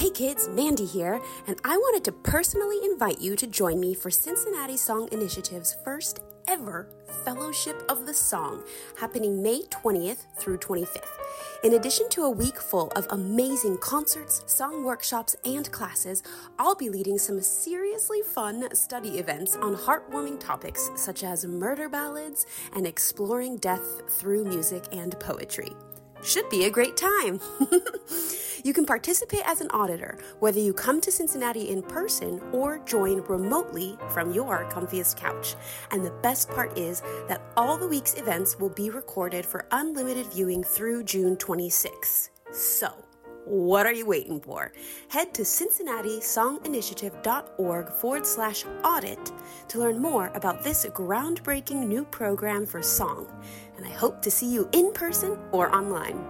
Hey kids, Mandy here, and I wanted to personally invite you to join me for Cincinnati Song Initiative's first ever Fellowship of the Song, happening May 20th through 25th. In addition to a week full of amazing concerts, song workshops, and classes, I'll be leading some seriously fun study events on heartwarming topics such as murder ballads and exploring death through music and poetry. Should be a great time. You can participate as an auditor, whether you come to Cincinnati in person or join remotely from your comfiest couch. And the best part is that all the week's events will be recorded for unlimited viewing through June 26th. So, what are you waiting for? Head to CincinnatiSongInitiative.org/audit to learn more about this groundbreaking new program for song. And I hope to see you in person or online.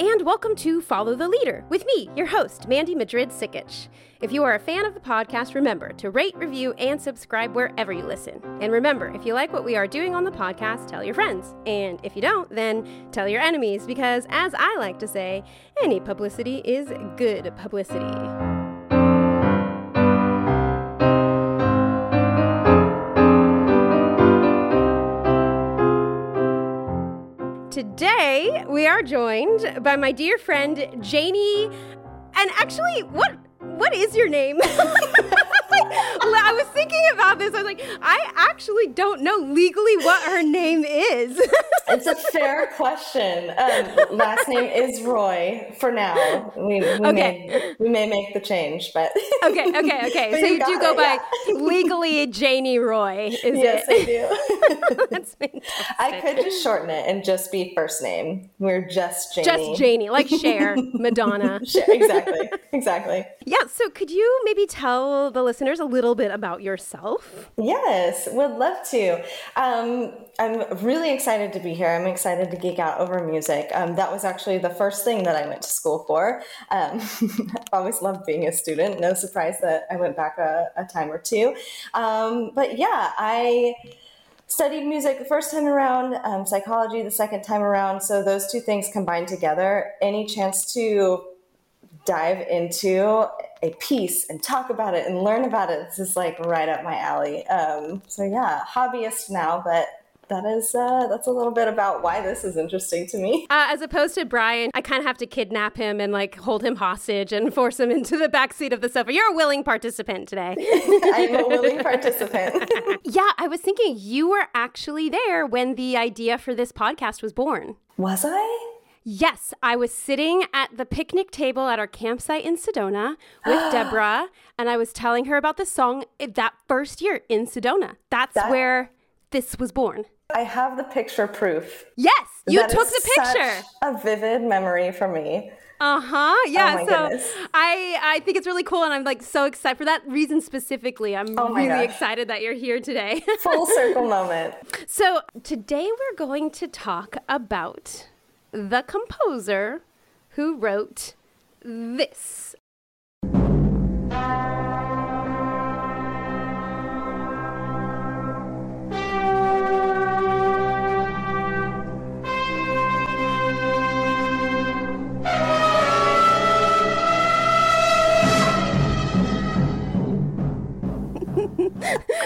And welcome to Follow the Leader with me, your host, Mandy Madrid Sikich. If you are a fan of the podcast, remember to rate, review, and subscribe wherever you listen. And remember, if you like what we are doing on the podcast, tell your friends. And if you don't, then tell your enemies, because as I like to say, any publicity is good publicity. Today, we are joined by my dear friend, Janie, and actually, what is your name? I was thinking about this. I was like, I actually don't know legally what her name is. It's a fair question. Last name is Roy for now. We may make the change, but okay. So you do go by legally Janie Roy, is yes, it? Yes, I do. That's fantastic. I could just shorten it and just be first name. We're just Janie. Just Janie, like Cher, Madonna. Cher, exactly. Yeah. So could you maybe tell the listeners a little bit about yourself? Yes, would love to. I'm really excited to be here. I'm excited to geek out over music. That was actually the first thing that I went to school for. I've always loved being a student. No surprise that I went back a time or two. But yeah, I studied music the first time around, psychology the second time around. So those two things combined together, any chance to dive into a piece and talk about it and learn about it, this is like right up my alley. So yeah, hobbyist now, but that's a little bit about why this is interesting to me. As opposed to Brian, I kind of have to kidnap him and like hold him hostage and force him into the backseat of the sofa. You're a willing participant today. I'm a willing participant. Yeah, I was thinking you were actually there when the idea for this podcast was born. Was I? Yes, I was sitting at the picnic table at our campsite in Sedona with Deborah, and I was telling her about the song that first year in Sedona. That's where this was born. I have the picture proof. Yes, you took the picture. Such a vivid memory for me. Yeah. Oh so goodness. I think it's really cool, and I'm like so excited for that reason specifically. I'm excited that you're here today. Full circle moment. So today we're going to talk about the composer who wrote this.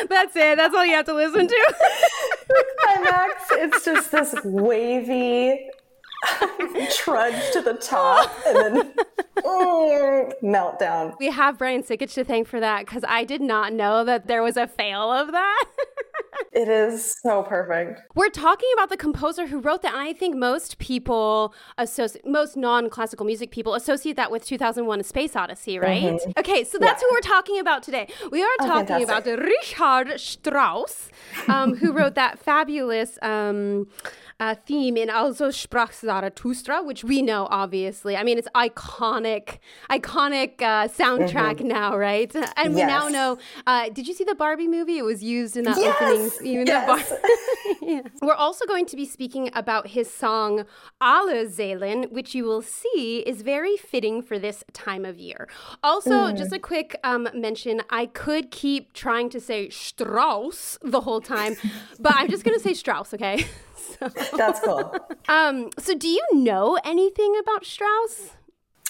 That's it. That's all you have to listen to. Climax. It's just this wavy trudge to the top and then meltdown. We have Brian Sikich to thank for that, because I did not know that there was a fail of that. It is so perfect. We're talking about the composer who wrote that, and I think most people most non-classical music people associate that with 2001: A Space Odyssey, right? Mm-hmm. Okay, so that's who we're talking about today. We are talking about Richard Strauss, who wrote that fabulous theme in Also Sprach Zarathustra, which we know, obviously. I mean, it's iconic soundtrack now, right? And we now know, did you see the Barbie movie? It was used in that opening even yes. Yes. We're also going to be speaking about his song Allerseelen, which you will see is very fitting for this time of year. Also, just a quick mention, I could keep trying to say Strauss the whole time, but I'm just going to say Strauss, okay? So. That's cool. So do you know anything about Strauss?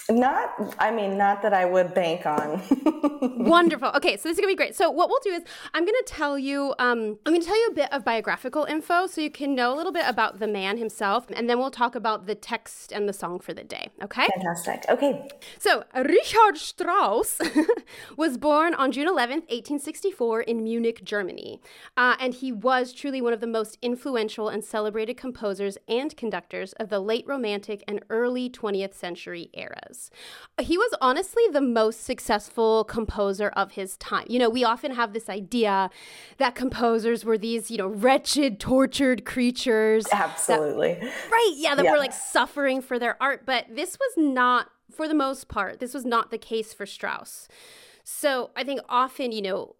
Not that I would bank on. Wonderful. Okay, so this is going to be great. So what we'll do is I'm going to tell you a bit of biographical info so you can know a little bit about the man himself, and then we'll talk about the text and the song for the day, okay? Fantastic. Okay. So Richard Strauss was born on June 11th, 1864 in Munich, Germany. And he was truly one of the most influential and celebrated composers and conductors of the late Romantic and early 20th century eras. He was honestly the most successful composer of his time. You know, we often have this idea that composers were these, you know, wretched, tortured creatures. Absolutely. That were like suffering for their art. But this was not, for the most part, this was not the case for Strauss. So I think often, you know,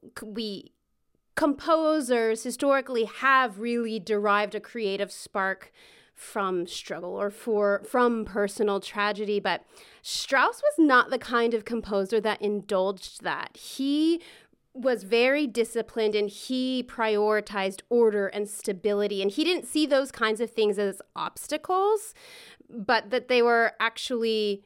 composers historically have really derived a creative spark from struggle or from personal tragedy, but Strauss was not the kind of composer that indulged that. He was very disciplined and he prioritized order and stability, and he didn't see those kinds of things as obstacles, but that they were actually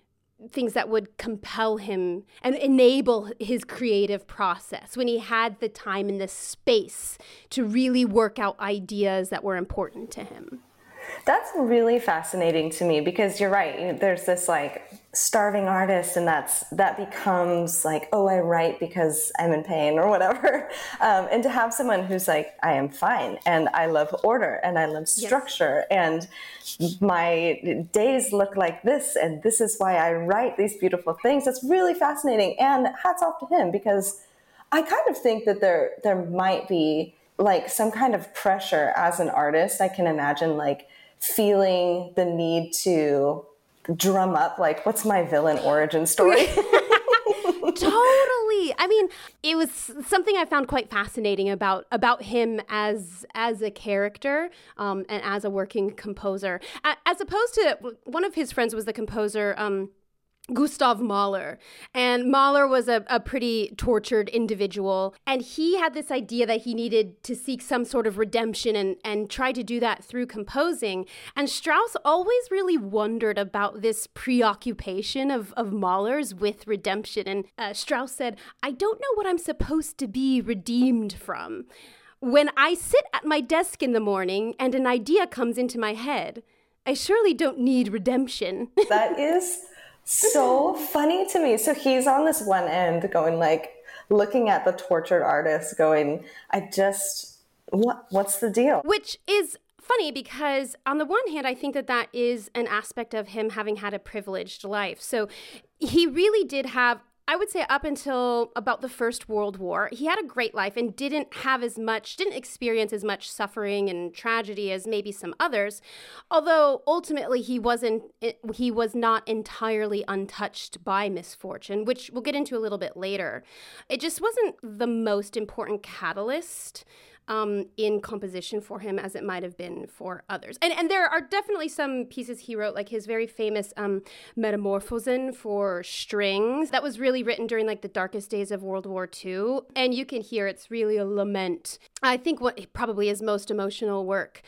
things that would compel him and enable his creative process when he had the time and the space to really work out ideas that were important to him. That's really fascinating to me because you're right. There's this like starving artist, and that becomes like, oh, I write because I'm in pain or whatever. And to have someone who's like, I am fine and I love order and I love structure and my days look like this and this is why I write these beautiful things. That's really fascinating. And hats off to him because I kind of think that there might be like some kind of pressure as an artist. I can imagine like feeling the need to drum up like, what's my villain origin story? Totally. I mean, it was something I found quite fascinating about him as a character and as a working composer, as opposed to one of his friends was the composer Gustav Mahler. And Mahler was a pretty tortured individual. And he had this idea that he needed to seek some sort of redemption and try to do that through composing. And Strauss always really wondered about this preoccupation of Mahler's with redemption. And Strauss said, I don't know what I'm supposed to be redeemed from. When I sit at my desk in the morning and an idea comes into my head, I surely don't need redemption. That is so funny to me. So he's on this one end going like, looking at the tortured artist going, what's the deal? Which is funny because on the one hand, I think that is an aspect of him having had a privileged life. So he really did have, I would say up until about the First World War, he had a great life and didn't experience as much suffering and tragedy as maybe some others. Although ultimately he was not entirely untouched by misfortune, which we'll get into a little bit later. It just wasn't the most important catalyst in composition for him as it might have been for others. And there are definitely some pieces he wrote, like his very famous Metamorphosen for strings. That was really written during like the darkest days of World War II. And you can hear it's really a lament. I think what probably his most emotional work.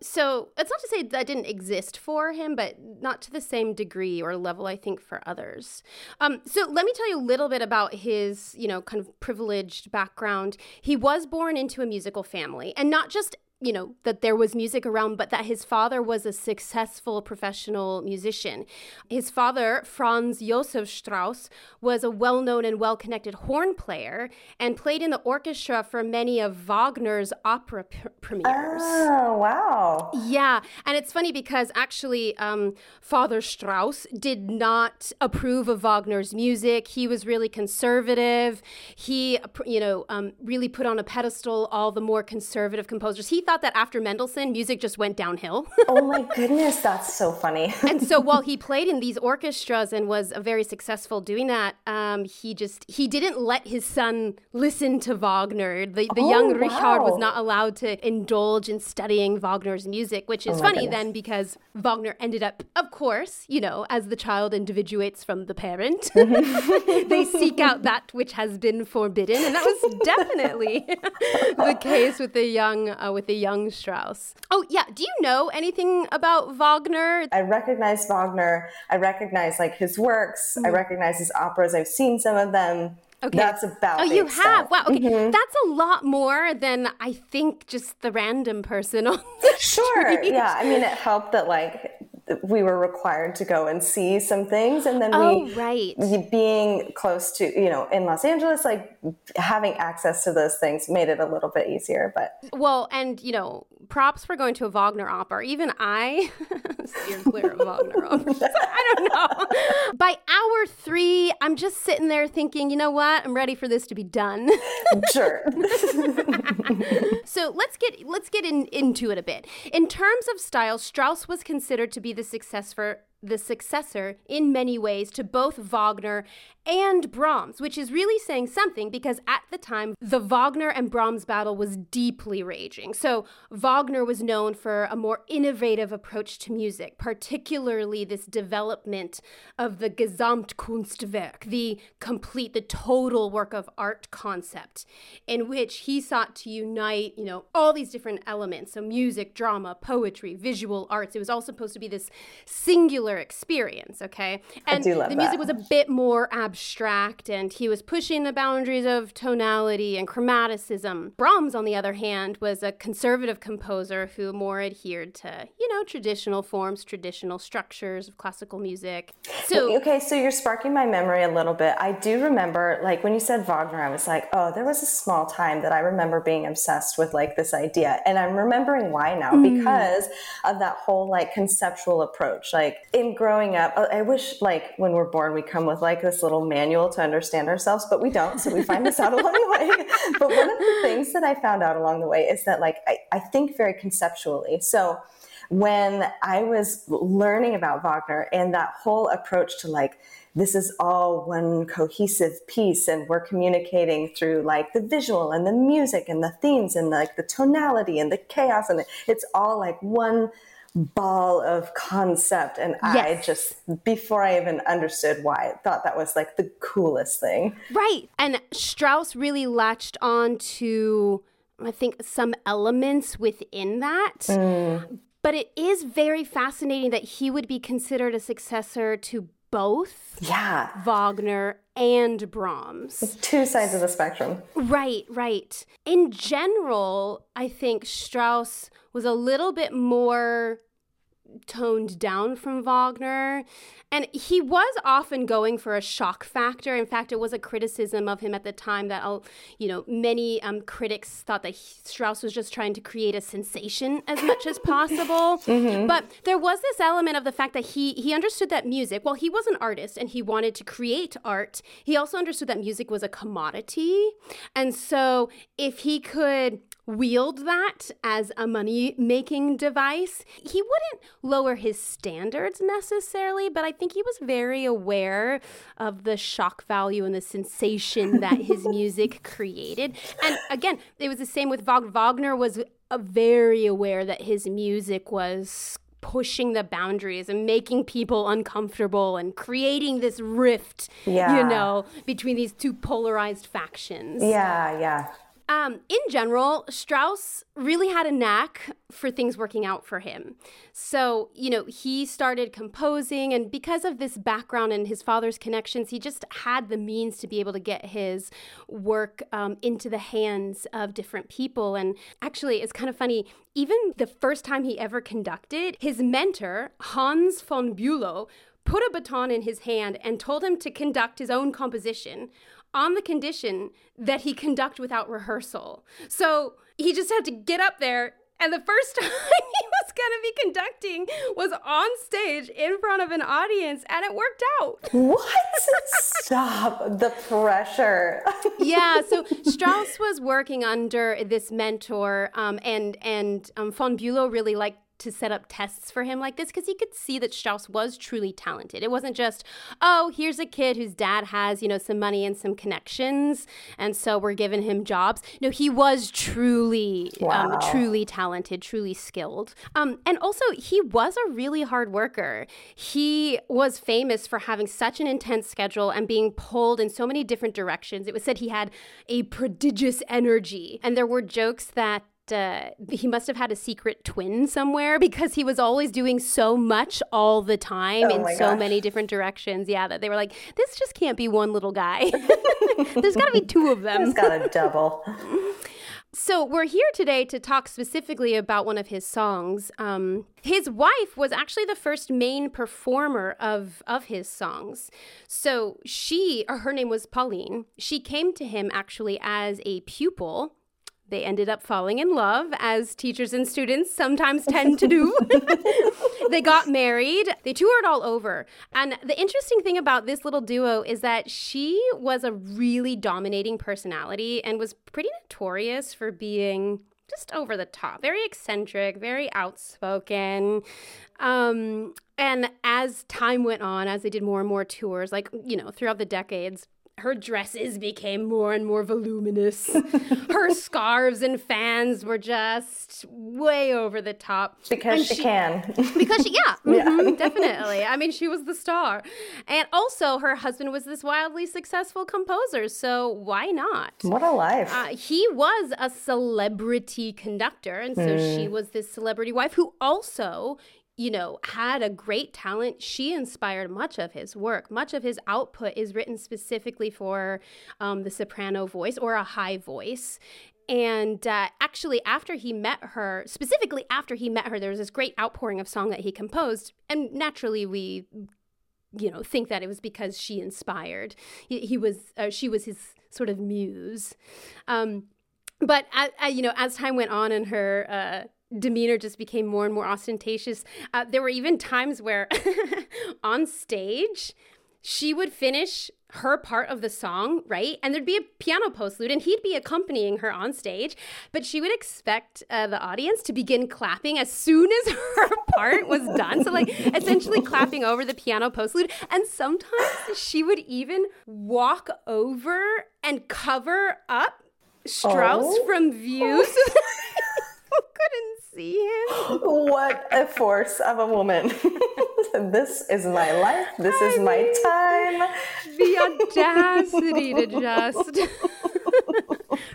So it's not to say that didn't exist for him, but not to the same degree or level, I think, for others. So let me tell you a little bit about his, you know, kind of privileged background. He was born into a musical family. And not just, you know, that there was music around, but that his father was a successful professional musician. His father, Franz Josef Strauss, was a well-known and well-connected horn player and played in the orchestra for many of Wagner's opera premieres. Oh, wow. Yeah. And it's funny because actually Father Strauss did not approve of Wagner's music. He was really conservative. He, really put on a pedestal all the more conservative composers. He thought that after Mendelssohn, music just went downhill. Oh my goodness, that's so funny. And so while he played in these orchestras and was very successful doing that, he didn't let his son listen to Wagner. The young Richard was not allowed to indulge in studying Wagner's music, which is funny then, because Wagner ended up, of course, as the child individuates from the parent, they seek out that which has been forbidden, and that was definitely the case with the young Strauss. Oh yeah, do you know anything about Wagner? I recognize Wagner. I recognize his works. Mm-hmm. I recognize his operas. I've seen some of them. Okay. That's about the extent. Have? Wow. Okay. Mm-hmm. That's a lot more than I think just the random person on the street. Yeah. I mean, it helped that we were required to go and see some things, and then being close to, in Los Angeles, having access to those things made it a little bit easier. And props for going to a Wagner opera. Even I steer clear of Wagner opera. I don't know. By hour 3, I'm just sitting there thinking, you know what? I'm ready for this to be done. Sure. So let's get into it a bit. In terms of style, Strauss was considered to be the successor in many ways to both Wagner and Brahms, which is really saying something, because at the time, the Wagner and Brahms battle was deeply raging. So Wagner was known for a more innovative approach to music, particularly this development of the Gesamtkunstwerk, the total work of art concept, in which he sought to unite, all these different elements. So music, drama, poetry, visual arts. It was all supposed to be this singular experience, okay? And the music was a bit more abstract, and he was pushing the boundaries of tonality and chromaticism. Brahms, on the other hand, was a conservative composer who more adhered to, traditional forms, traditional structures of classical music. So you're sparking my memory a little bit. I do remember, when you said Wagner, I was there was a small time that I remember being obsessed with, this idea. And I'm remembering why now, because of that whole, conceptual approach. In growing up, I wish when we're born we come with this little manual to understand ourselves, but we don't, so we find this out along the way. But one of the things that I found out along the way is that I think very conceptually. So when I was learning about Wagner and that whole approach to this is all one cohesive piece, and we're communicating through the visual and the music and the themes and the tonality and the chaos, and it's all one ball of concept, and yes. I just, before I even understood why, thought that was the coolest thing. Right. And Strauss really latched on to, I think, some elements within that. But it is very fascinating that he would be considered a successor to both Wagner and Brahms. It's two sides of the spectrum. Right. In general, I think Strauss was a little bit more toned down from Wagner. And he was often going for a shock factor. In fact, it was a criticism of him at the time that, many critics thought that Strauss was just trying to create a sensation as much as possible. Mm-hmm. But there was this element of the fact that he understood that music, well, he was an artist and he wanted to create art. He also understood that music was a commodity. And so if he could wield that as a money-making device, he wouldn't lower his standards necessarily, but I think he was very aware of the shock value and the sensation that his music created. And again, it was the same with Wagner. Wagner was very aware that his music was pushing the boundaries and making people uncomfortable and creating this rift, between these two polarized factions. Yeah. In general, Strauss really had a knack for things working out for him. So, he started composing, and because of this background and his father's connections, he just had the means to be able to get his work into the hands of different people. And actually, it's kind of funny, even the first time he ever conducted, his mentor, Hans von Bülow, put a baton in his hand and told him to conduct his own composition, on the condition that he conduct without rehearsal. So he just had to get up there, and the first time he was going to be conducting was on stage in front of an audience, and it worked out. What? Stop the pressure. Yeah, so Strauss was working under this mentor, and von Bülow really liked to set up tests for him like this, because he could see that Strauss was truly talented. It wasn't just, oh, here's a kid whose dad has, some money and some connections, and so we're giving him jobs. No, he was truly, truly talented, truly skilled. And also, he was a really hard worker. He was famous for having such an intense schedule and being pulled in so many different directions. It was said he had a prodigious energy, and there were jokes that he must have had a secret twin somewhere, because he was always doing so much all the time many different directions. Yeah, that they were like, this just can't be one little guy. There's got to be two of them. There's got to double. So we're here today to talk specifically about one of his songs. His wife was actually the first main performer of his songs. So her name was Pauline. She came to him actually as a pupil. They ended up falling in love, as teachers and students sometimes tend to do. They got married. They toured all over. And the interesting thing about this little duo is that she was a really dominating personality and was pretty notorious for being just over the top, very eccentric, very outspoken. And as time went on, as they did more and more tours, throughout the decades, her dresses became more and more voluminous. Her scarves and fans were just way over the top. Because she can. Because she, yeah, mm-hmm, yeah, definitely. I mean, she was the star. And also, her husband was this wildly successful composer, so why not? What a life. He was a celebrity conductor, and so she was this celebrity wife who also, had a great talent. She inspired much of his work. Much of his output is written specifically for the soprano voice or a high voice. And actually, after he met her, there was this great outpouring of song that he composed. And naturally, we, think that it was because she inspired. She was his sort of muse. But, as time went on and her demeanor just became more and more ostentatious. There were even times where on stage, she would finish her part of the song, right? And there'd be a piano postlude and he'd be accompanying her on stage, but she would expect the audience to begin clapping as soon as her part was done. So essentially clapping over the piano postlude. And sometimes she would even walk over and cover up Strauss from view. Couldn't see him. What a force of a woman. This is my life. This is my time. The audacity to just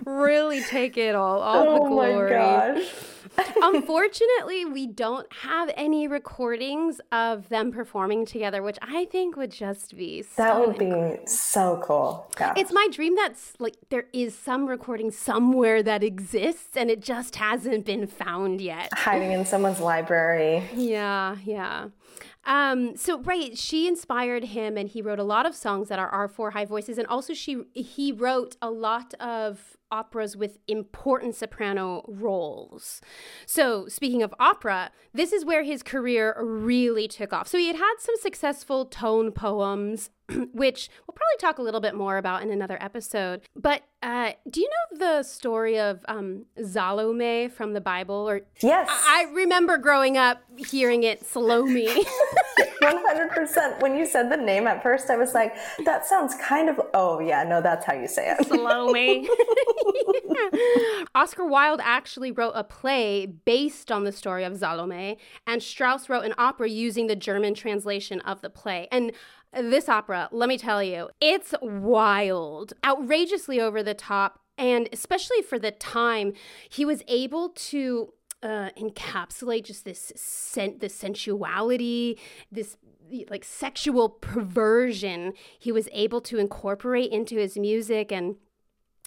really take it all the glory. Oh my gosh. Unfortunately, we don't have any recordings of them performing together, which I think would just be so incredible. Be so cool. Yeah. It's my dream that there is some recording somewhere that exists and it just hasn't been found yet. Hiding in someone's library. Yeah. She inspired him, and he wrote a lot of songs that are for high voices, and also he wrote a lot of operas with important soprano roles. So speaking of opera, this is where his career really took off. So he had some successful tone poems, which we'll probably talk a little bit more about in another episode. But do you know the story of Salome from the Bible? Or yes. I remember growing up hearing it Salome. 100%. When you said the name at first, I was like, that sounds kind of, that's how you say it. Salome. Yeah. Oscar Wilde actually wrote a play based on the story of Salome, and Strauss wrote an opera using the German translation of the play. And this opera, let me tell you, it's wild, outrageously over the top, and especially for the time, he was able to encapsulate just this the sensuality, this sexual perversion he was able to incorporate into his music. And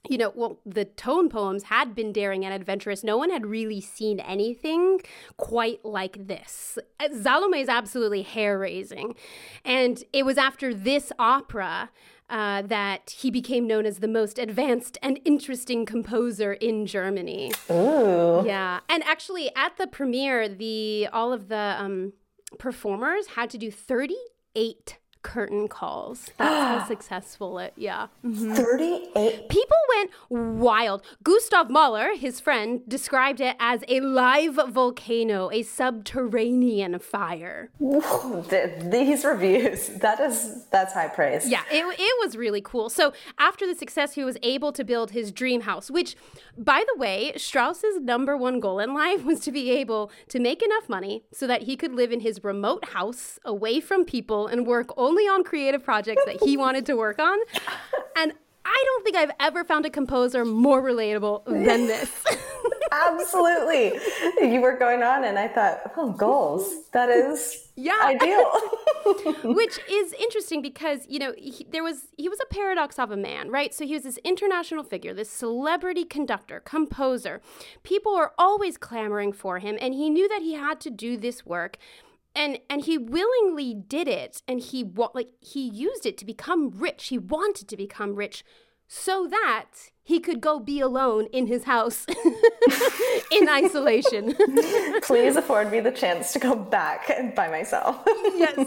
the tone poems had been daring and adventurous. No one had really seen anything quite like this. Salome is absolutely hair-raising. And it was after this opera that he became known as the most advanced and interesting composer in Germany. Ooh. Yeah. And actually, at the premiere, all of the performers had to do 38 curtain calls. That's how successful it, yeah. Mm-hmm. 38? People went wild. Gustav Mahler, his friend, described it as a live volcano, a subterranean fire. Whoa, these reviews, that's high praise. Yeah, it was really cool. So after the success, he was able to build his dream house, which, by the way, Strauss's number one goal in life was to be able to make enough money so that he could live in his remote house away from people and work only on creative projects that he wanted to work on. And I don't think I've ever found a composer more relatable than this. Absolutely. You were going on and I thought, oh, goals. That is ideal. Which is interesting because, you know, he was a paradox of a man, right? So he was this international figure, this celebrity conductor, composer. People were always clamoring for him, and he knew that he had to do this work. And he willingly did it, and he used it to become rich. He wanted to become rich so that he could go be alone in his house in isolation. Please afford me the chance to go back by myself. Yes.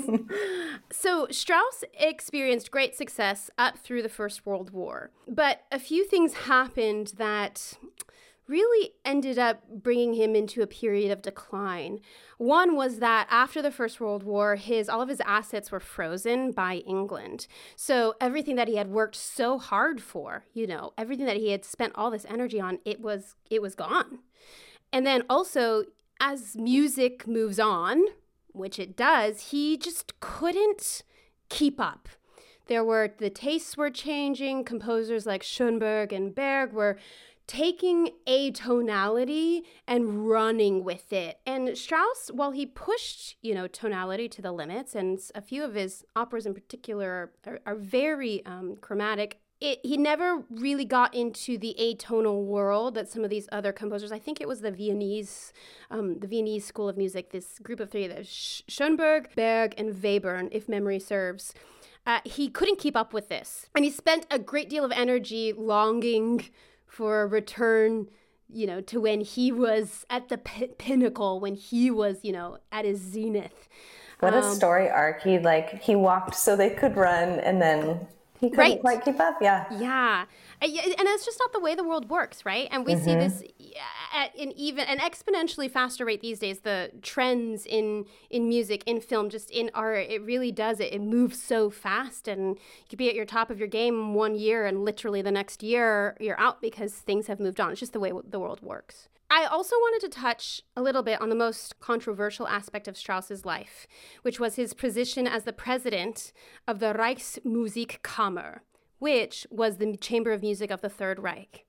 So Strauss experienced great success up through the First World War. But a few things happened that really ended up bringing him into a period of decline. One was that after the First World War, all of his assets were frozen by England. So everything that he had worked so hard for, you know, everything that he had spent all this energy on, it was gone. And then also, as music moves on, which it does, he just couldn't keep up. The tastes were changing. Composers like Schoenberg and Berg were taking a tonality and running with it. And Strauss, while he pushed, you know, tonality to the limits, and a few of his operas in particular are very chromatic, he never really got into the atonal world that some of these other composers, I think it was the Viennese School of Music, this group of three, Schoenberg, Berg, and Webern, if memory serves. He couldn't keep up with this. And he spent a great deal of energy longing for a return, you know, to when he was at the pinnacle, when he was, you know, at his zenith. What a story arc. He walked so they could run, and then he couldn't quite keep up. Yeah. Yeah. And it's just not the way the world works, right? And we see this at an even and exponentially faster rate these days. The trends in music, in film, just in art, it really does it. It moves so fast, and you could be at your top of your game one year, and literally the next year you're out because things have moved on. It's just the way the world works. I also wanted to touch a little bit on the most controversial aspect of Strauss's life, which was his position as the president of the Reichsmusikkammer, which was the Chamber of Music of the Third Reich.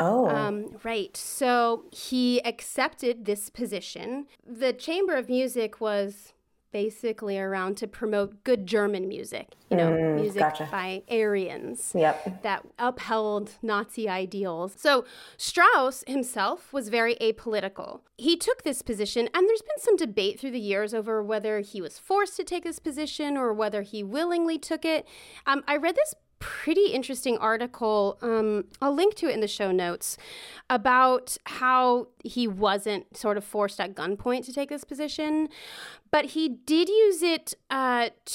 Oh. Right. So he accepted this position. The Chamber of Music was basically around to promote good German music, you know, music by Aryans that upheld Nazi ideals. So Strauss himself was very apolitical. He took this position, and there's been some debate through the years over whether he was forced to take this position or whether he willingly took it. I read this pretty interesting article, I'll link to it in the show notes, about how he wasn't sort of forced at gunpoint to take this position, but he did use it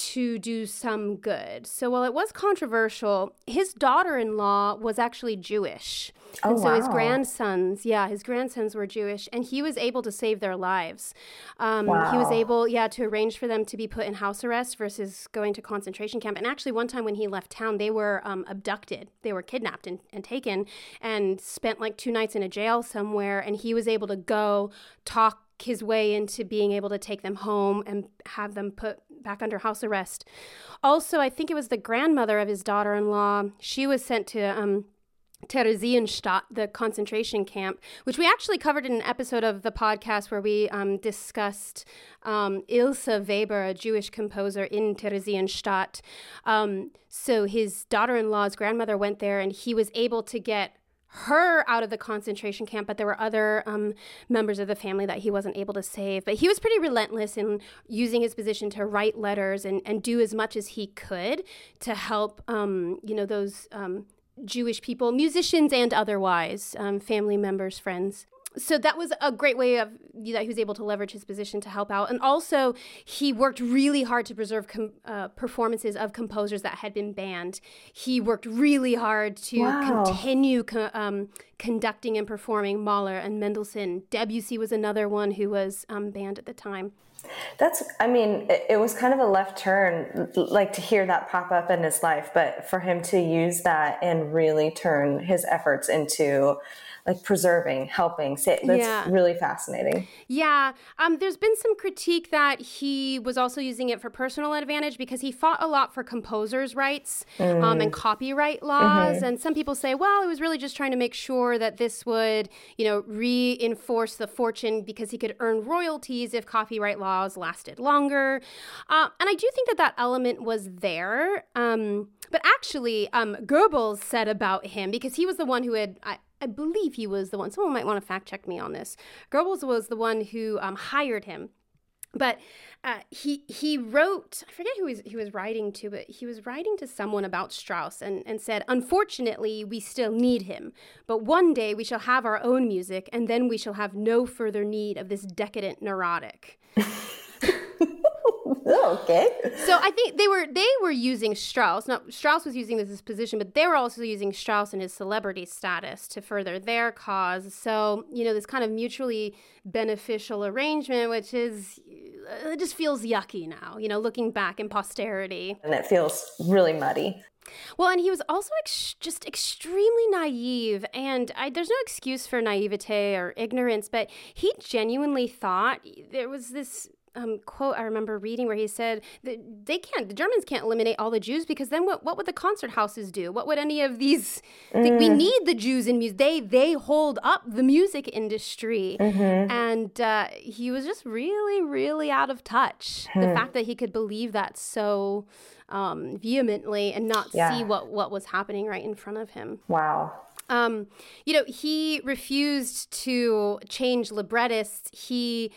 to do some good. So while it was controversial, his daughter-in-law was actually Jewish. Oh, and so his grandsons were Jewish, and he was able to save their lives. He was able, to arrange for them to be put in house arrest versus going to concentration camp. And actually one time when he left town, they were abducted. They were kidnapped and taken and spent like 2 nights in a jail somewhere. And he was able to go talk his way into being able to take them home and have them put back under house arrest. Also, I think it was the grandmother of his daughter-in-law. She was sent to Theresienstadt, the concentration camp, which we actually covered in an episode of the podcast where we discussed Ilse Weber, a Jewish composer in Theresienstadt. So his daughter-in-law's grandmother went there, and he was able to get her out of the concentration camp, but there were other members of the family that he wasn't able to save. But he was pretty relentless in using his position to write letters and do as much as he could to help, those Jewish people, musicians and otherwise, family members, friends. So that was a great way that he was able to leverage his position to help out. And also, he worked really hard to preserve performances of composers that had been banned. He worked really hard to continue conducting and performing Mahler and Mendelssohn. Debussy was another one who was banned at the time. It was kind of a left turn, like to hear that pop up in his life, but for him to use that and really turn his efforts into like preserving, helping. Really fascinating. Yeah. There's been some critique that he was also using it for personal advantage because he fought a lot for composers' rights and copyright laws. Mm-hmm. And some people say, well, he was really just trying to make sure that this would, reinforce the fortune because he could earn royalties if copyright laws lasted longer. And I do think that element was there. But actually, Goebbels said about him, because he was the one who had... I believe he was the one. Someone might want to fact check me on this. Goebbels was the one who hired him. But he wrote, I forget who he was writing to, but he was writing to someone about Strauss and said, unfortunately, we still need him. But one day we shall have our own music, and then we shall have no further need of this decadent neurotic. Okay. So I think they were using Strauss. Now, Strauss was using this as position, but they were also using Strauss and his celebrity status to further their cause. So, this kind of mutually beneficial arrangement, which is, it just feels yucky now, looking back in posterity. And it feels really muddy. Well, and he was also just extremely naive, and there's no excuse for naivete or ignorance, but he genuinely thought there was this... quote I remember reading where he said that the Germans can't eliminate all the Jews because then what would the concert houses do? What would any of these? We need the Jews in music. They hold up the music industry, and he was just really, really out of touch. The fact that he could believe that so vehemently and not see what was happening right in front of him. Wow. He refused to change librettists. He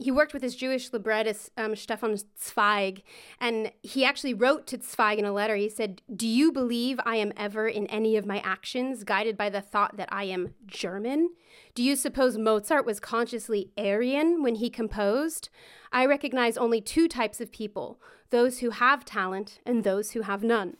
worked with his Jewish librettist, Stefan Zweig, and he actually wrote to Zweig in a letter. He said, "Do you believe I am ever in any of my actions guided by the thought that I am German? Do you suppose Mozart was consciously Aryan when he composed? I recognize only two types of people, those who have talent and those who have none."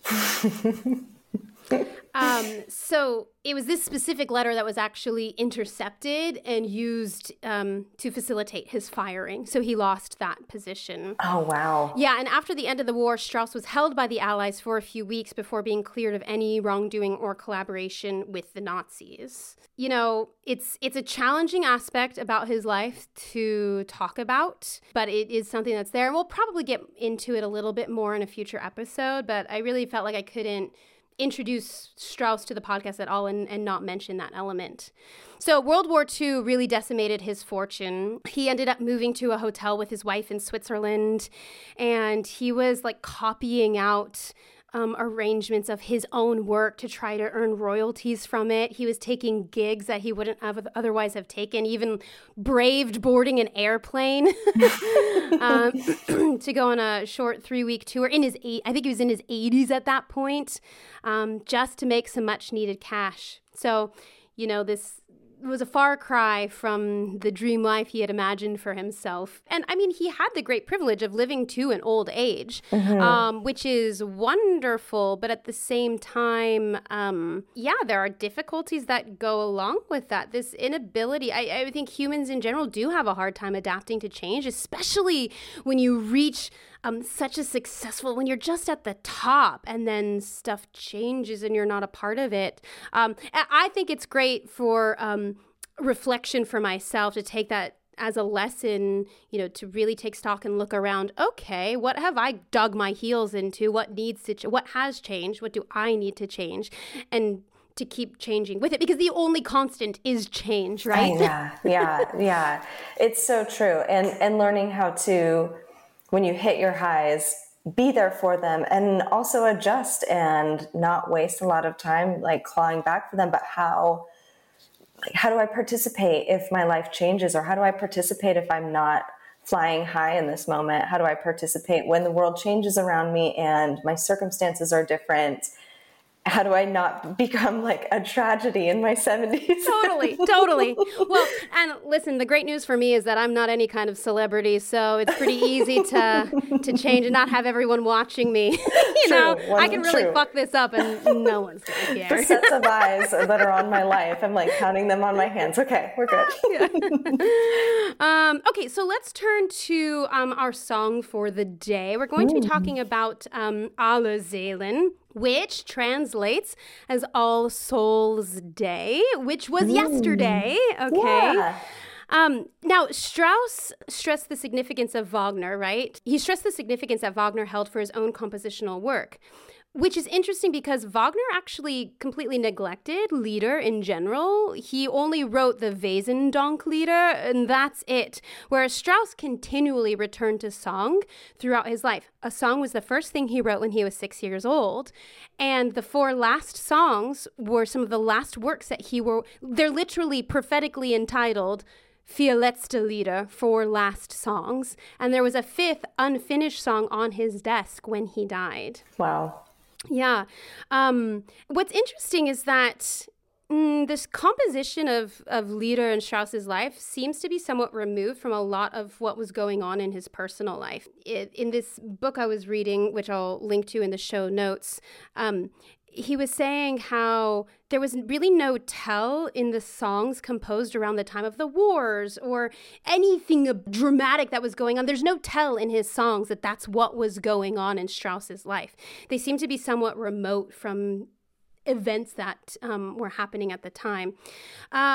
So it was this specific letter that was actually intercepted and used to facilitate his firing. So he lost that position. Oh, wow. Yeah, and after the end of the war, Strauss was held by the Allies for a few weeks before being cleared of any wrongdoing or collaboration with the Nazis. It's a challenging aspect about his life to talk about, but it is something that's there. And we'll probably get into it a little bit more in a future episode, but I really felt like I couldn't introduce Strauss to the podcast at all and not mention that element. So World War II really decimated his fortune. He ended up moving to a hotel with his wife in Switzerland, and he was like copying out arrangements of his own work to try to earn royalties from it. He was taking gigs that he wouldn't have otherwise have taken, even braved boarding an airplane to go on a short 3-week tour in his I think he was in his 80s at that point, just to make some much needed cash. So, this was a far cry from the dream life he had imagined for himself. And he had the great privilege of living to an old age, which is wonderful. But at the same time, there are difficulties that go along with that. This inability, I think humans in general do have a hard time adapting to change, especially when you reach such a successful, when you're just at the top and then stuff changes and you're not a part of it. I think it's great for reflection for myself to take that as a lesson, to really take stock and look around. Okay, what have I dug my heels into? What has changed? What do I need to change? And to keep changing with it, because the only constant is change, right? Yeah. It's so true. And learning how to, when you hit your highs, be there for them and also adjust and not waste a lot of time like clawing back for them. But how do I participate if my life changes? Or how do I participate if I'm not flying high in this moment? How do I participate when the world changes around me and my circumstances are different? How do I not become like a tragedy in my 70s? Totally. Well, and listen, the great news for me is that I'm not any kind of celebrity, so it's pretty easy to change and not have everyone watching me. I can really fuck this up and no one's going to care. The sets of eyes that are on my life, I'm like counting them on my hands. Okay, we're good. Okay, so let's turn to our song for the day. We're going to be talking about Allerseelen, which translates as All Souls Day, which was yesterday, okay? Yeah. Now, Strauss stressed the significance of Wagner, right? He stressed the significance that Wagner held for his own compositional work, which is interesting because Wagner actually completely neglected Lieder in general. He only wrote the Wesendonk Lieder, and that's it. Whereas Strauss continually returned to song throughout his life. A song was the first thing he wrote when he was 6 years old. And the four last songs were some of the last works that they're literally prophetically entitled Vier letzte Lieder, four last songs. And there was a fifth unfinished song on his desk when he died. Wow. Yeah. What's interesting is that this composition of Lieder in Strauss's life seems to be somewhat removed from a lot of what was going on in his personal life. In this book I was reading, which I'll link to in the show notes, he was saying how there was really no tell in the songs composed around the time of the wars or anything dramatic that was going on. There's no tell in his songs that that's what was going on in Strauss's life. They seem to be somewhat remote from events that were happening at the time,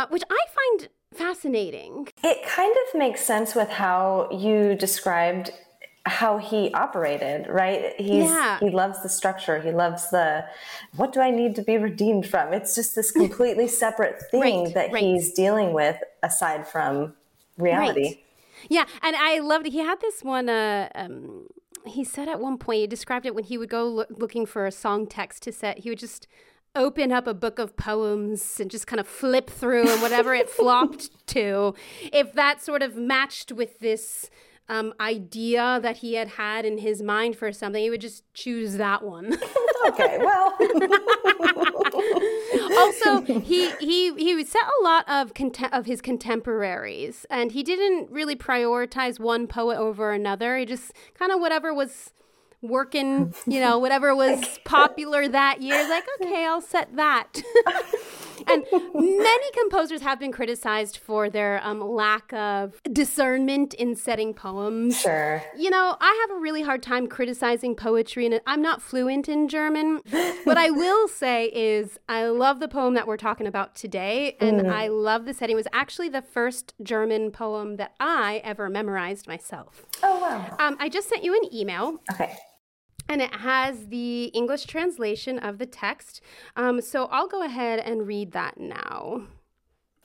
which I find fascinating. It kind of makes sense with how you described how he operated, right? He loves the structure. He loves the, what do I need to be redeemed from? It's just this completely separate thing that he's dealing with aside from reality. Right. Yeah, and I loved it. He had this one, he said at one point, he described it when he would go looking for a song text to set, he would just open up a book of poems and just kind of flip through and whatever it flopped to, if that sort of matched with this idea that he had in his mind for something, he would just choose that one. Okay, well. Also, he set a lot of his contemporaries, and he didn't really prioritize one poet over another. He just kind of whatever was working, whatever was popular that year, like, okay, I'll set that. And many composers have been criticized for their lack of discernment in setting poems. Sure. I have a really hard time criticizing poetry, and I'm not fluent in German. What I will say is I love the poem that we're talking about today, and I love the setting. It was actually the first German poem that I ever memorized myself. Oh, wow. I just sent you an email. Okay. And it has the English translation of the text. So I'll go ahead and read that now.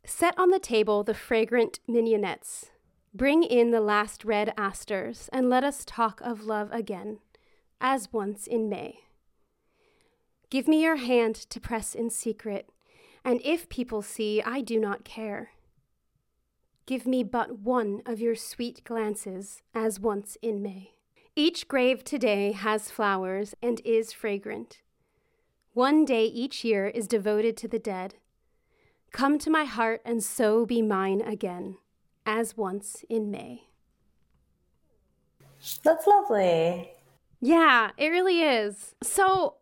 Set on the table the fragrant mignonettes. Bring in the last red asters, and let us talk of love again, as once in May. Give me your hand to press in secret, and if people see, I do not care. Give me but one of your sweet glances, as once in May. Each grave today has flowers and is fragrant. One day each year is devoted to the dead. Come to my heart and so be mine again, as once in May. That's lovely. Yeah, it really is. So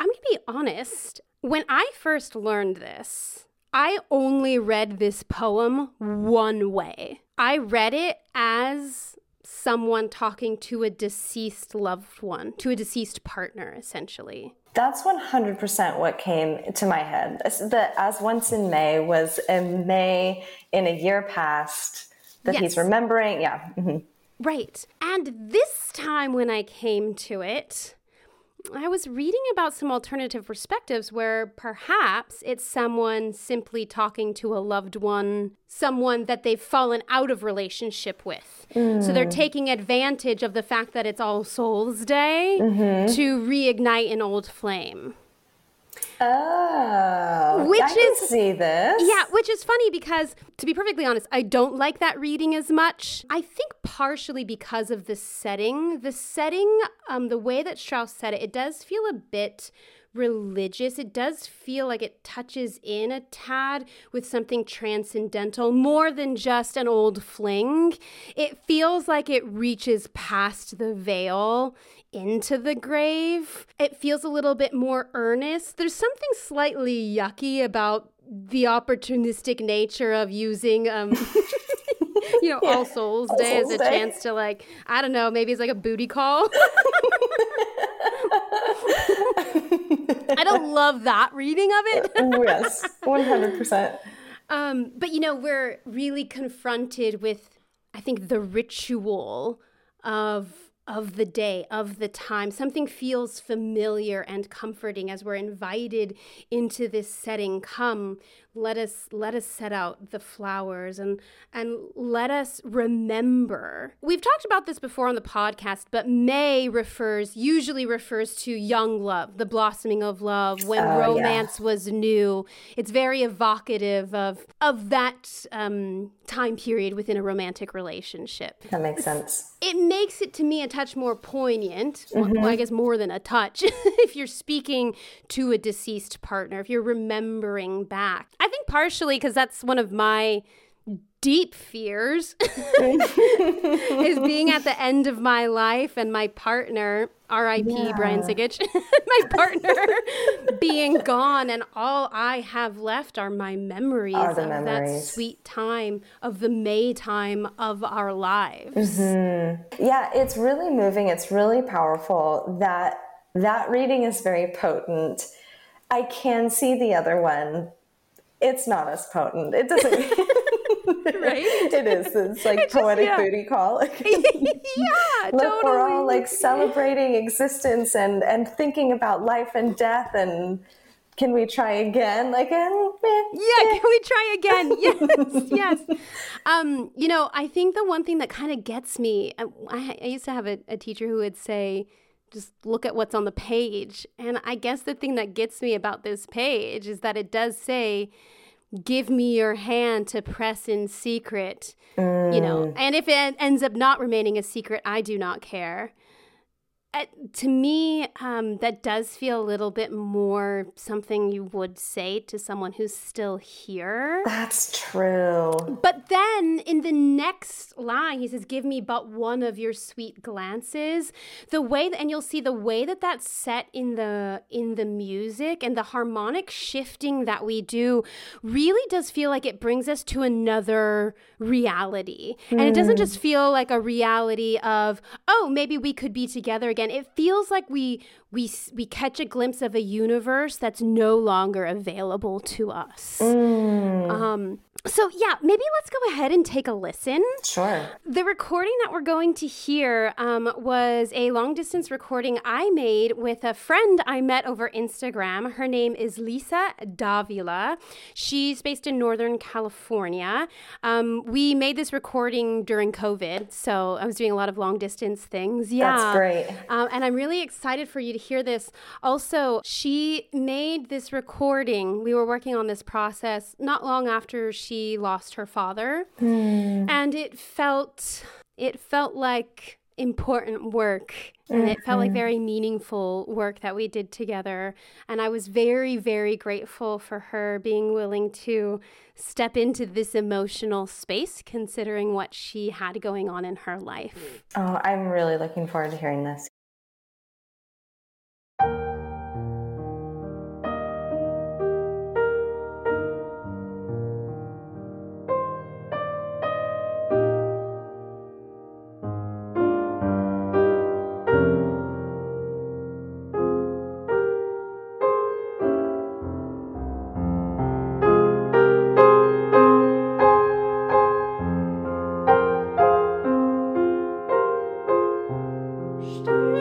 I'm going to be honest. When I first learned this, I only read this poem one way. I read it as someone talking to a deceased loved one, to a deceased partner, essentially. That's 100% what came to my head. The As Once in May was a May in a year past that he's remembering. Yeah. Mm-hmm. Right. And this time when I came to it, I was reading about some alternative perspectives where perhaps it's someone simply talking to a loved one, someone that they've fallen out of relationship with. Mm. So they're taking advantage of the fact that it's All Souls Day to reignite an old flame. Oh, which I can see this. Yeah, which is funny because, to be perfectly honest, I don't like that reading as much. I think partially because of the setting. The setting, the way that Strauss said it, it does feel a bit religious. It does feel like it touches in a tad with something transcendental, more than just an old fling. It feels like it reaches past the veil into the grave. It feels a little bit more earnest. There's something slightly yucky about the opportunistic nature of using All Souls Day as a chance to, like, I don't know, maybe it's like a booty call. I don't love that reading of it. Yes, 100%. But, you know, we're really confronted with, I think, the ritual of the day, of the time. Something feels familiar and comforting as we're invited into this setting. Come, let us set out the flowers and let us remember. We've talked about this before on the podcast, but May usually refers to young love, the blossoming of love, when romance was new. It's very evocative of that time period within a romantic relationship. That makes sense. It makes it, to me, a touch more poignant. Well, I guess more than a touch. If you're speaking to a deceased partner, if you're remembering back. I think partially because that's one of my deep fears is being at the end of my life and my partner, R.I.P. Brian Sikich, my partner being gone, and all I have left are my memories of that sweet time, of the May time of our lives. Mm-hmm. Yeah, it's really moving. It's really powerful. That reading is very potent. I can see the other one. It's not as potent. It doesn't... Right? It is. It's like it's poetic booty call. Look, totally. We're all like celebrating existence and thinking about life and death and can we try again? Like, can we try again? Yes. You know, I think the one thing that kind of gets me, I used to have a teacher who would say, just look at what's on the page. And I guess the thing that gets me about this page is that it does say, give me your hand to press in secret, you know, and if it ends up not remaining a secret, I do not care. To me, that does feel a little bit more something you would say to someone who's still here. That's true. But then in the next line, he says, give me but one of your sweet glances. And you'll see the way that that's set in the music and the harmonic shifting that we do really does feel like it brings us to another reality. And it doesn't just feel like a reality of, oh, maybe we could be together again. It feels like we catch a glimpse of a universe that's no longer available to us. So yeah, maybe let's go ahead and take a listen. Sure. The recording that we're going to hear was a long distance recording I made with a friend I met over Instagram. Her name is Liisa Dàvila. She's based in Northern California. We made this recording during COVID, so I was doing a lot of long distance things. Yeah, that's great. And I'm really excited for you to hear this. Also, she made this recording. We were working on this process not long after she lost her father. And it felt like important work. And it felt like very meaningful work that we did together. And I was very, very grateful for her being willing to step into this emotional space, considering what she had going on in her life. Oh, I'm really looking forward to hearing this. Thank you.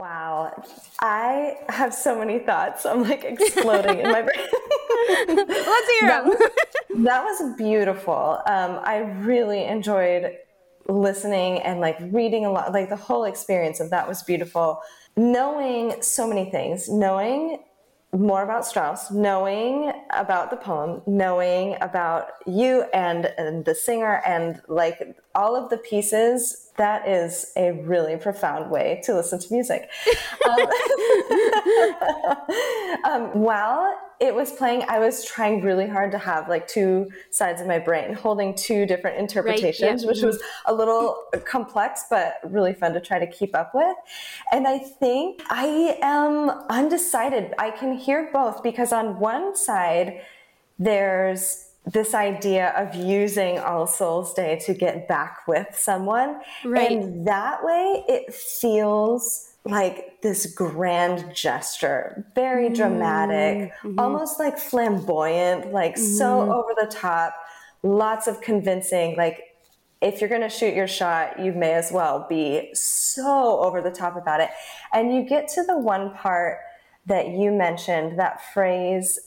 Wow, I have so many thoughts. I'm like exploding in my brain. Let's hear them. That was beautiful. I really enjoyed listening and like reading a lot. Like the whole experience of that was beautiful. Knowing so many things, knowing more about Strauss, knowing about the poem, knowing about you and the singer and like all of the pieces, that is a really profound way to listen to music. While it was playing, I was trying really hard to have like two sides of my brain holding two different interpretations, right, yeah. Which was a little complex, but really fun to try to keep up with. And I think I am undecided. I can hear both because on one side, there's this idea of using All Souls Day to get back with someone. Right. And that way it feels like this grand gesture, very dramatic, mm-hmm. almost like flamboyant, like mm-hmm. so over the top, lots of convincing, like if you're going to shoot your shot, you may as well be so over the top about it. And you get to the one part that you mentioned, that phrase,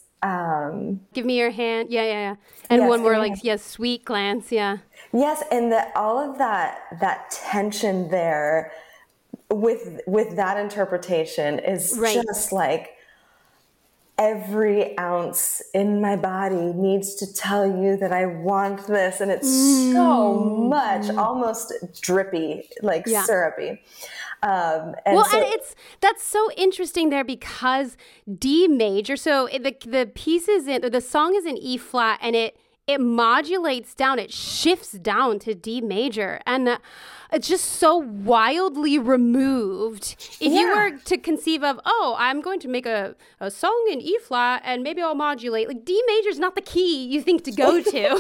give me your hand. Yeah. And yes, one more like, yes, yeah, sweet glance. Yeah. Yes. And that all of that tension there with that interpretation is right. Just like every ounce in my body needs to tell you that I want this. And it's so much, almost drippy, like syrupy. And that's so interesting there because D major. So the piece is the song is in E flat, and it modulates down. It shifts down to D major, and it's just so wildly removed. If you were to conceive of, I'm going to make a song in E flat, and maybe I'll modulate. Like D major is not the key you think to go to.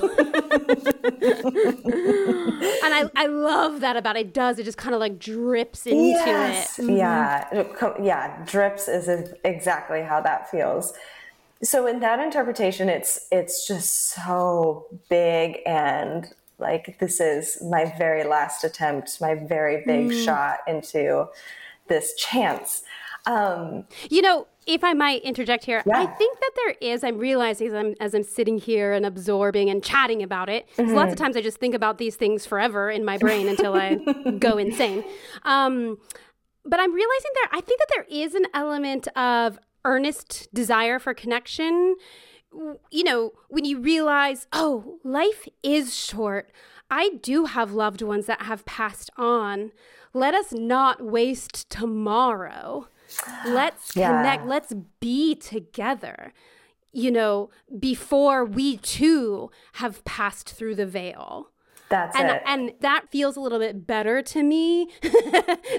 And I love that about it. It does. It just kind of like drips into it. Mm-hmm. Yeah. Drips is exactly how that feels. So in that interpretation, it's just so big and like, this is my very last attempt, my very big shot into this chance. If I might interject here, I think that there is, I'm realizing as I'm sitting here and absorbing and chatting about it, mm-hmm. lots of times I just think about these things forever in my brain until I go insane. But I'm realizing I think that there is an element of earnest desire for connection. When you realize, life is short. I do have loved ones that have passed on. let us not waste tomorrow. Let's connect. Let's be together, you know, before we too have passed through the veil. And that feels a little bit better to me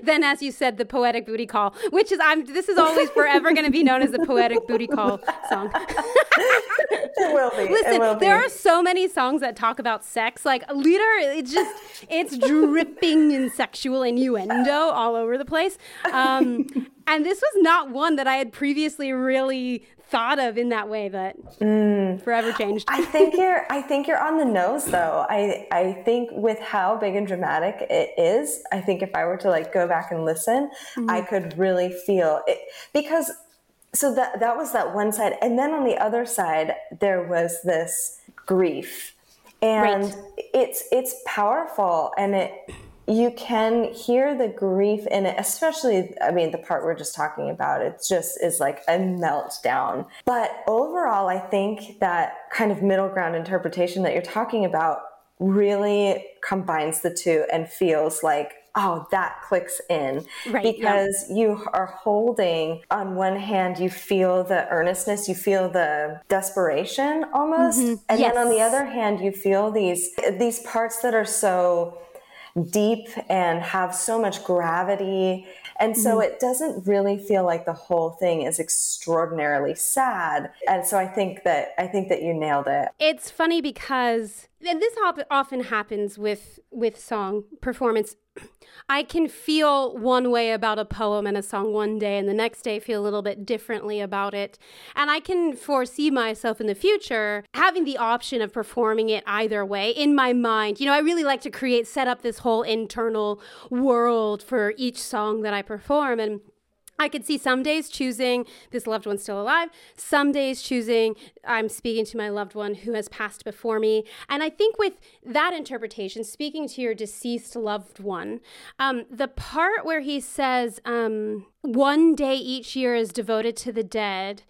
than, as you said, the poetic booty call, which is this is always forever going to be known as the poetic booty call song. It will be. Listen, there are so many songs that talk about sex. Like Lieder, it's dripping in sexual innuendo all over the place. And this was not one that I had previously really thought of in that way, but forever changed. I think you're on the nose, though. I think with how big and dramatic it is, I think if I were to like go back and listen, I could really feel it, because so that was that one side, and then on the other side there was this grief, and it's powerful, and you can hear the grief in it, especially, I mean, the part we're just talking about, it just is like a meltdown. But overall, I think that kind of middle ground interpretation that you're talking about really combines the two and feels like, oh, that clicks in. Right, because you are holding, on one hand, you feel the earnestness, you feel the desperation almost. Mm-hmm. And then on the other hand, you feel these parts that are so deep and have so much gravity, and so it doesn't really feel like the whole thing is extraordinarily sad. And so I think that you nailed it. It's funny because, and this often happens with song performance, I can feel one way about a poem and a song one day, and the next day feel a little bit differently about it. And I can foresee myself in the future having the option of performing it either way in my mind. You know, I really like to set up this whole internal world for each song that I perform. And I could see some days choosing this loved one's still alive, some days choosing I'm speaking to my loved one who has passed before me. And I think with that interpretation, speaking to your deceased loved one, the part where he says, one day each year is devoted to the dead,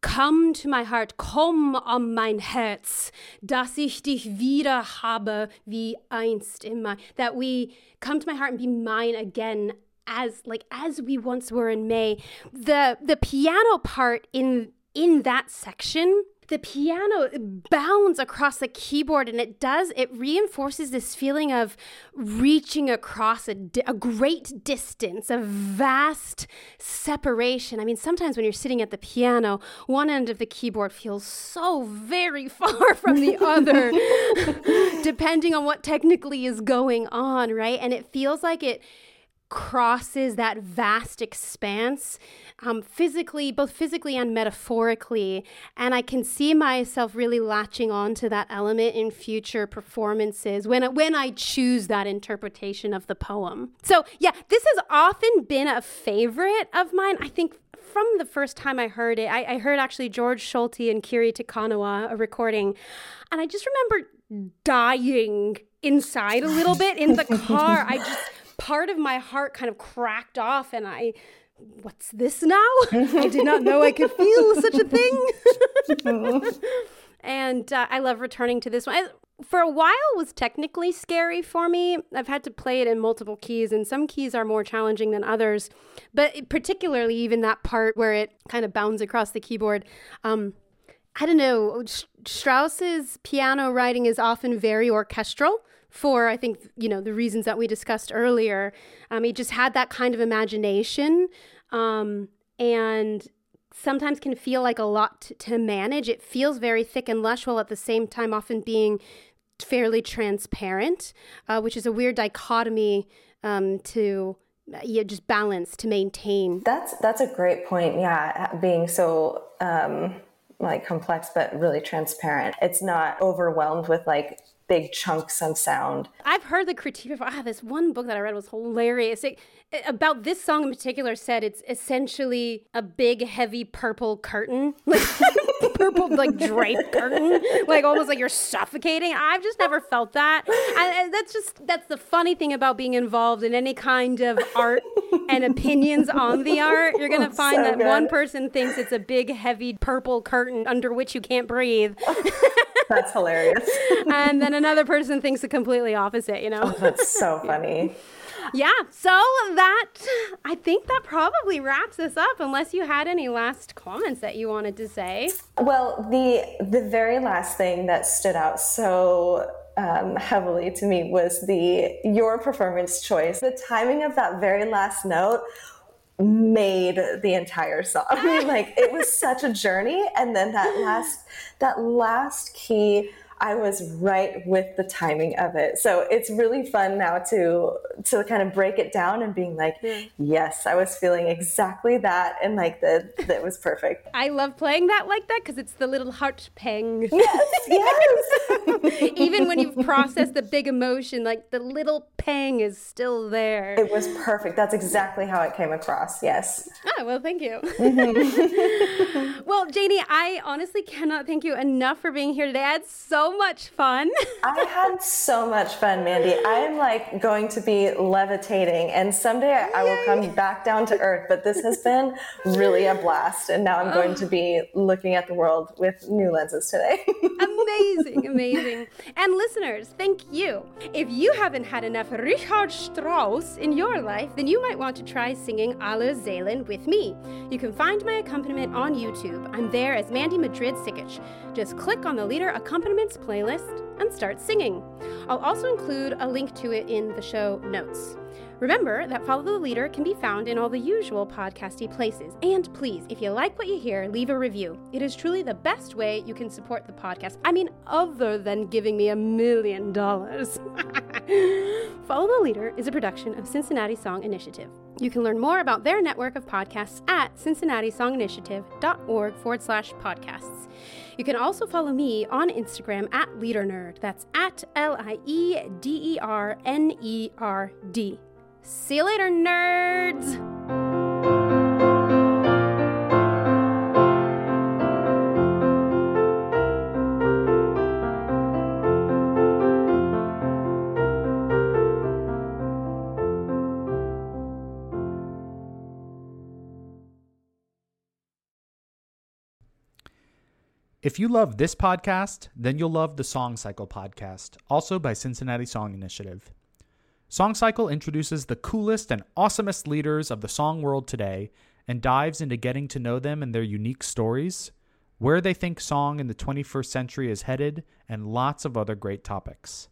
come to my heart, komm an mein Herz, dass ich dich wieder habe wie einst immer, that we come to my heart and be mine again, as we once were in May. The piano part in that section, the piano bounds across the keyboard, and it reinforces this feeling of reaching across a great distance, a vast separation. I mean, sometimes when you're sitting at the piano, one end of the keyboard feels so very far from the other, depending on what technically is going on, right? And it feels like it crosses that vast expanse, physically, both physically and metaphorically. And I can see myself really latching on to that element in future performances when I choose that interpretation of the poem. So yeah, this has often been a favorite of mine. I think from the first time I heard it, I heard actually George Schulte and Kiri Takanawa, a recording, and I just remember dying inside a little bit in the car. Part of my heart kind of cracked off, and what's this now? I did not know I could feel such a thing. And I love returning to this one. For a while, it was technically scary for me. I've had to play it in multiple keys, and some keys are more challenging than others. But particularly even that part where it kind of bounds across the keyboard. I don't know. Strauss's piano writing is often very orchestral, for, I think, you know, the reasons that we discussed earlier. He just had that kind of imagination, and sometimes can feel like a lot to manage. It feels very thick and lush, while at the same time often being fairly transparent, which is a weird dichotomy just balance, to maintain. That's a great point, yeah, being so... like complex, but really transparent. It's not overwhelmed with like big chunks of sound. I've heard the critique of this one book that I read was hilarious. About this song in particular, said it's essentially a big, heavy purple curtain, like purple like drape curtain, like almost like you're suffocating. I've just never felt that. And that's the funny thing about being involved in any kind of art and opinions on the art. You're gonna find so that good. One person thinks it's a big, heavy purple curtain under which you can't breathe. That's hilarious. And then another person thinks the completely opposite, you know? Oh, that's so funny. Yeah, so I think that probably wraps us up, unless you had any last comments that you wanted to say. Well, the very last thing that stood out so heavily to me was your performance choice. The timing of that very last note made the entire song. I mean, like, it was such a journey, and then that last key, I was right with the timing of it. So it's really fun now to kind of break it down and being like, yes, I was feeling exactly that, and like that was perfect. I love playing that like that because it's the little heart pang. Yes, yes. Even when you've processed the big emotion, like the little pang is still there. It was perfect. That's exactly how it came across. Yes. Oh, well, thank you. Well, Janie, I honestly cannot thank you enough for being here today. I had so much fun. I had so much fun, Mandy. I'm like going to be levitating, and someday I will come back down to earth, but this has been really a blast, and now I'm going to be looking at the world with new lenses today. Amazing, amazing. And listeners, thank you. If you haven't had enough Richard Strauss in your life, then you might want to try singing Allerseelen with me. You can find my accompaniment on YouTube. I'm there as Mandy Madrid Sikich. Just click on the Lieder Accompaniments playlist and start singing. I'll also include a link to it in the show notes. Remember that Follow the Leader can be found in all the usual podcasty places. And please, if you like what you hear, leave a review. It is truly the best way you can support the podcast. I mean, other than giving me $1 million. Follow the Leader is a production of Cincinnati Song Initiative. You can learn more about their network of podcasts at cincinnatisonginitiative.org/podcasts. You can also follow me on Instagram at LiederNerd. That's at LiederNerd. See you later, nerds! If you love this podcast, then you'll love the Song Cycle podcast, also by Cincinnati Song Initiative. Song Cycle introduces the coolest and awesomest leaders of the song world today and dives into getting to know them and their unique stories, where they think song in the 21st century is headed, and lots of other great topics.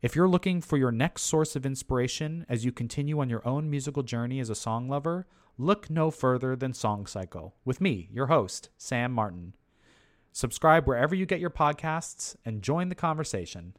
If you're looking for your next source of inspiration as you continue on your own musical journey as a song lover, look no further than Song Cycle with me, your host, Sam Martin. Subscribe wherever you get your podcasts and join the conversation.